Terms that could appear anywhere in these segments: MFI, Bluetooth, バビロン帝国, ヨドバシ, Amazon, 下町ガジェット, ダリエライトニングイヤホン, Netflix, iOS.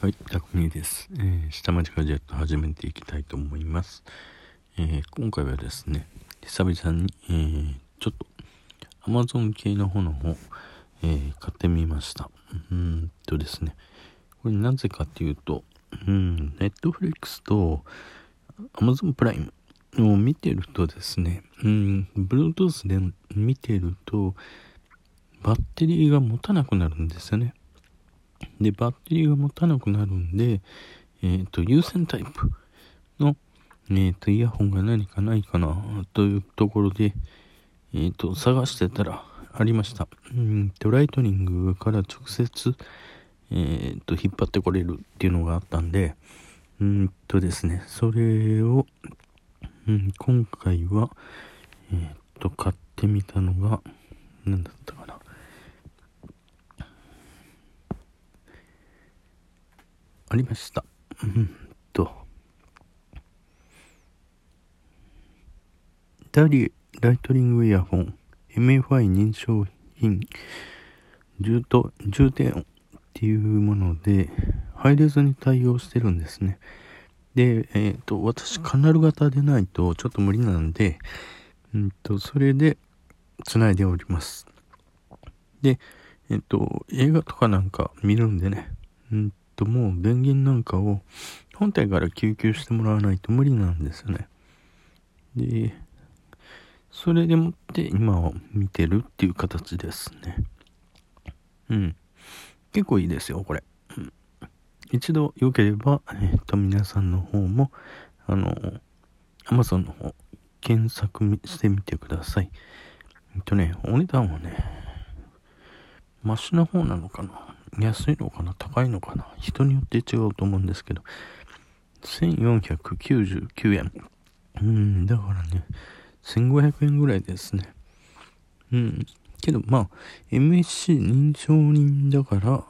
はい、たくみです。下町ガジェット始めていきたいと思います。今回はですね、久々に、ちょっと Amazon 系のものを、買ってみました。ですね、これなぜかというと、Netflix と Amazon プライムを見てるとですね、Bluetooth で見てるとバッテリーが持たなくなるんですよね。で、バッテリーが持たなくなるんで、有線タイプの、イヤホンが何かないかなというところで、探してたらありました。ライトニングから直接、引っ張ってこれるっていうのがあったんで、ですね、それを、今回は、買ってみたのが、何だったかな。ありました。ダリエライトニングイヤホン MFI 認証品重低音っていうものでハイレゾに対応してるんですね。で、私カナル型でないとちょっと無理なんで、それで繋いでおります。で、映画とかなんか見るんでね。もう電源なんかを本体から供給してもらわないと無理なんですよね。で、それでもって今を見てるっていう形ですね。結構いいですよこれ。一度良ければ、皆さんの方もAmazon の方検索してみてください。お値段はね、マシな方なのかな、安いのかな、高いのかな、人によって違うと思うんですけど、1499円。だからね、1500円ぐらいですね。けどまあ MFI 認証人だから、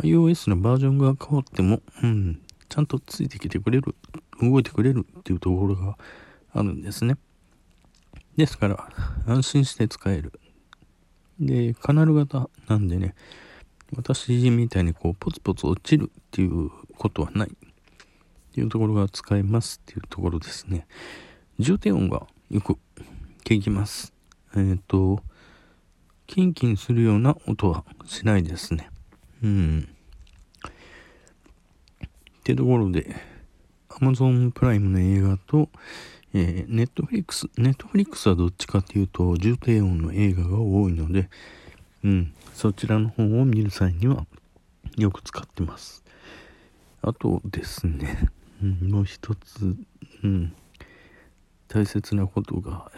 iOS のバージョンが変わっても、ちゃんとついてきてくれる、動いてくれるっていうところがあるんですね。ですから安心して使える。で、カナル型なんでね、私みたいにこうポツポツ落ちるっていうことはないっていうところが使えますっていうところですね。重低音がよく聞きます。キンキンするような音はしないですね。ってところで、Amazon プライムの映画と、Netflix はどっちかというと重低音の映画が多いので、そちらの方を見る際にはよく使ってます。あとですね、もう一つ、大切なことが、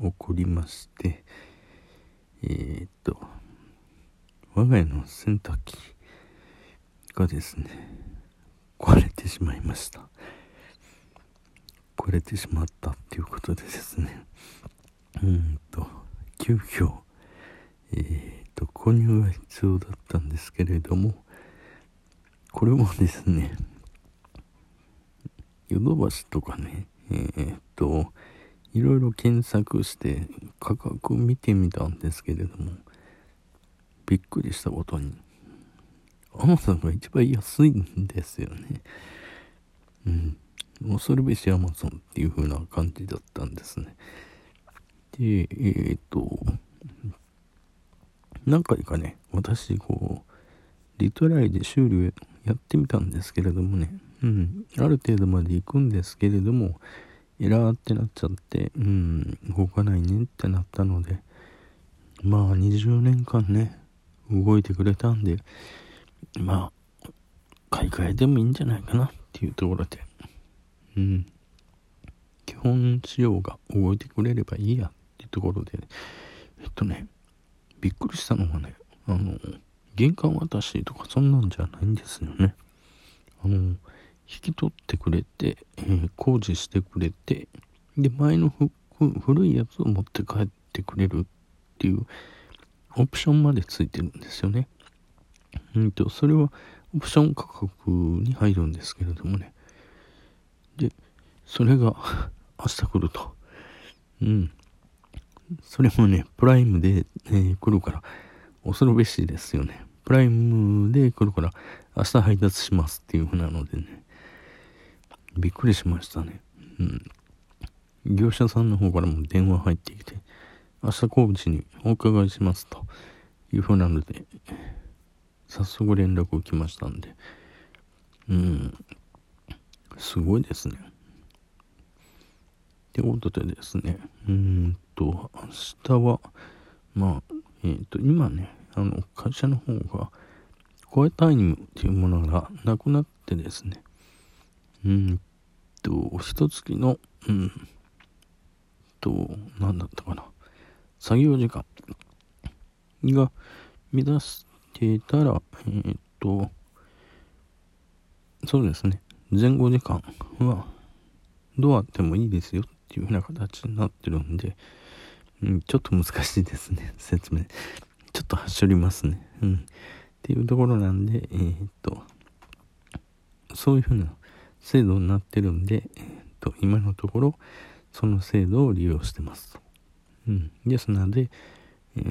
起こりまして、我が家の洗濯機がですね、壊れてしまったっていうことでですね、急遽、購入が必要だったんですけれども、これもですね、ヨドバシとかね、いろいろ検索して価格見てみたんですけれども、びっくりしたことにAmazonが一番安いんですよね。恐るべしAmazonっていう風な感じだったんですね。で、何回かね、私こうリトライで修理やってみたんですけれどもね、ある程度まで行くんですけれども、エラーってなっちゃって、動かないねってなったので、まあ20年間ね動いてくれたんで、まあ買い替えでもいいんじゃないかなっていうところで。基本仕様が動いてくれればいいやっていうところで、びっくりしたのがね、玄関渡しとかそんなんじゃないんですよね。引き取ってくれて、工事してくれて、で前の古いやつを持って帰ってくれるっていうオプションまでついてるんですよね。それはオプション価格に入るんですけれどもね。で、それが明日来ると。それもね、プライムで、来るから恐るべしですよね。プライムで来るから明日配達しますっていう風なのでね、びっくりしましたね。業者さんの方からも電話入ってきて、明日工事にお伺いしますという風なので、早速連絡を来ましたんで、すごいですね。ってことでですね、明日は、今ね、会社の方が、コアタイムっていうものがなくなってですね、一月の、なんだったかな、作業時間が乱してたら、そうですね、前後時間はどうあってもいいですよっていうふうな形になってるんで、ちょっと難しいですね、説明。ちょっとはしょりますね。っていうところなんで、そういうふうな制度になってるんで、今のところ、その制度を利用してますと。ですので、明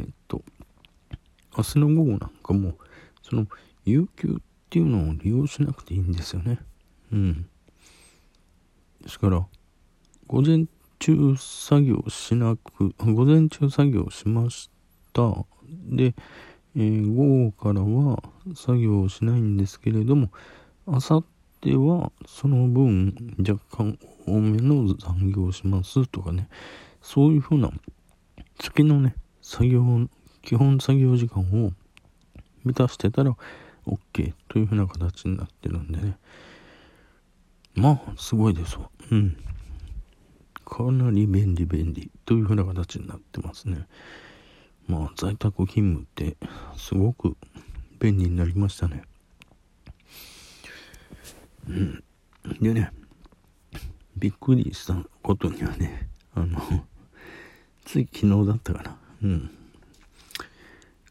日の午後なんかも、その、有給っていうのを利用しなくていいんですよね。ですから、午前中作業しました。で、午後からは作業をしないんですけれども、あさってはその分若干多めの残業をしますとかね、そういうふうな月のね、基本作業時間を満たしてたら OK というふうな形になってるんでね、すごいですわ。かなり便利というふうな形になってますね。在宅勤務ってすごく便利になりましたね。でね、びっくりしたことにはね、つい昨日だったかな。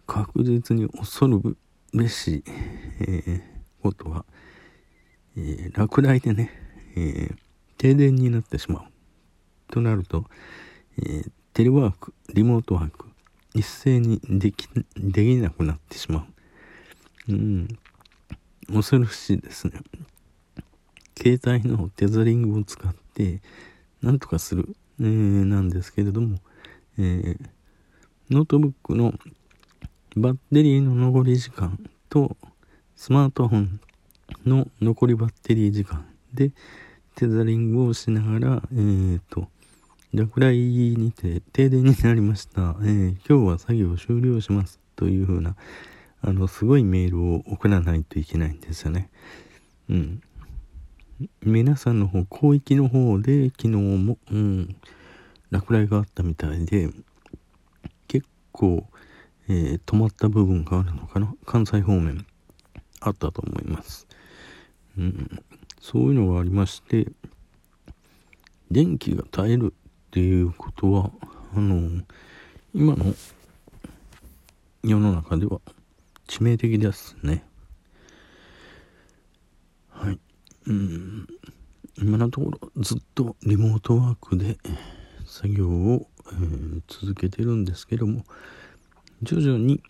確実に恐るべし、ことは、落雷でね、停電になってしまう。となると、テレワーク、リモートワーク、一斉にできなくなってしまう。恐ろしいですね。携帯のテザリングを使ってなんとかする、なんですけれども、ノートブックのバッテリーの残り時間とスマートフォンの残りバッテリー時間でテザリングをしながら、落雷にて停電になりました。今日は作業終了しますというふうなすごいメールを送らないといけないんですよね。皆さんの方、広域の方で昨日も、落雷があったみたいで、結構、止まった部分があるのかな、関西方面あったと思います。そういうのがありまして、電気が絶えるっていうことは今の世の中では致命的ですね。はい、今のところずっとリモートワークで作業を、続けてるんですけども、徐々に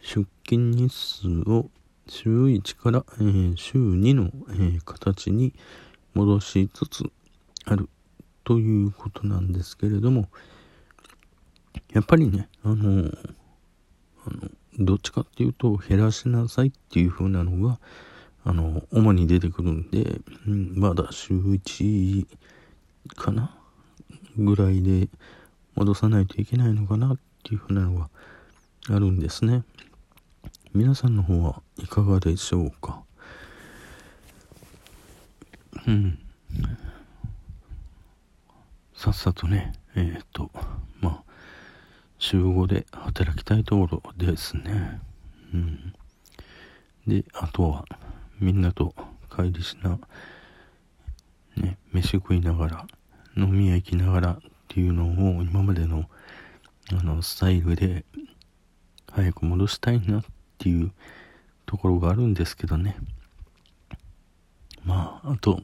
出勤日数を週1から、週2の、形に戻しつつあるということなんですけれども、やっぱりね、どっちかっていうと減らしなさいっていう風なのが主に出てくるんで、まだ週1かなぐらいで戻さないといけないのかなっていう風なのがあるんですね。皆さんの方はいかがでしょうか。さっさとね、週5で働きたいところですね。で、あとはみんなと帰りしな、ね、飯食いながら、飲み屋行きながらっていうのを今までのスタイルで早く戻したいなっていうところがあるんですけどね。あと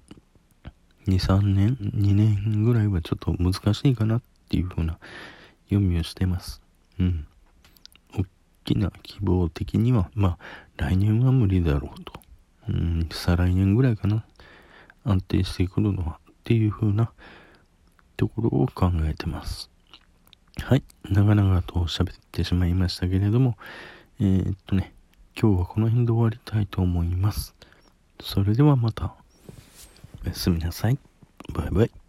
2年ぐらいはちょっと難しいかなっていうふうな読みをしてます。きな希望的には、来年は無理だろうと、再来年ぐらいかな、安定してくるのはっていう風なところを考えてます。はい、長々と喋ってしまいましたけれども、今日はこの辺で終わりたいと思います。それではまた。おやすみなさい。バイバイ。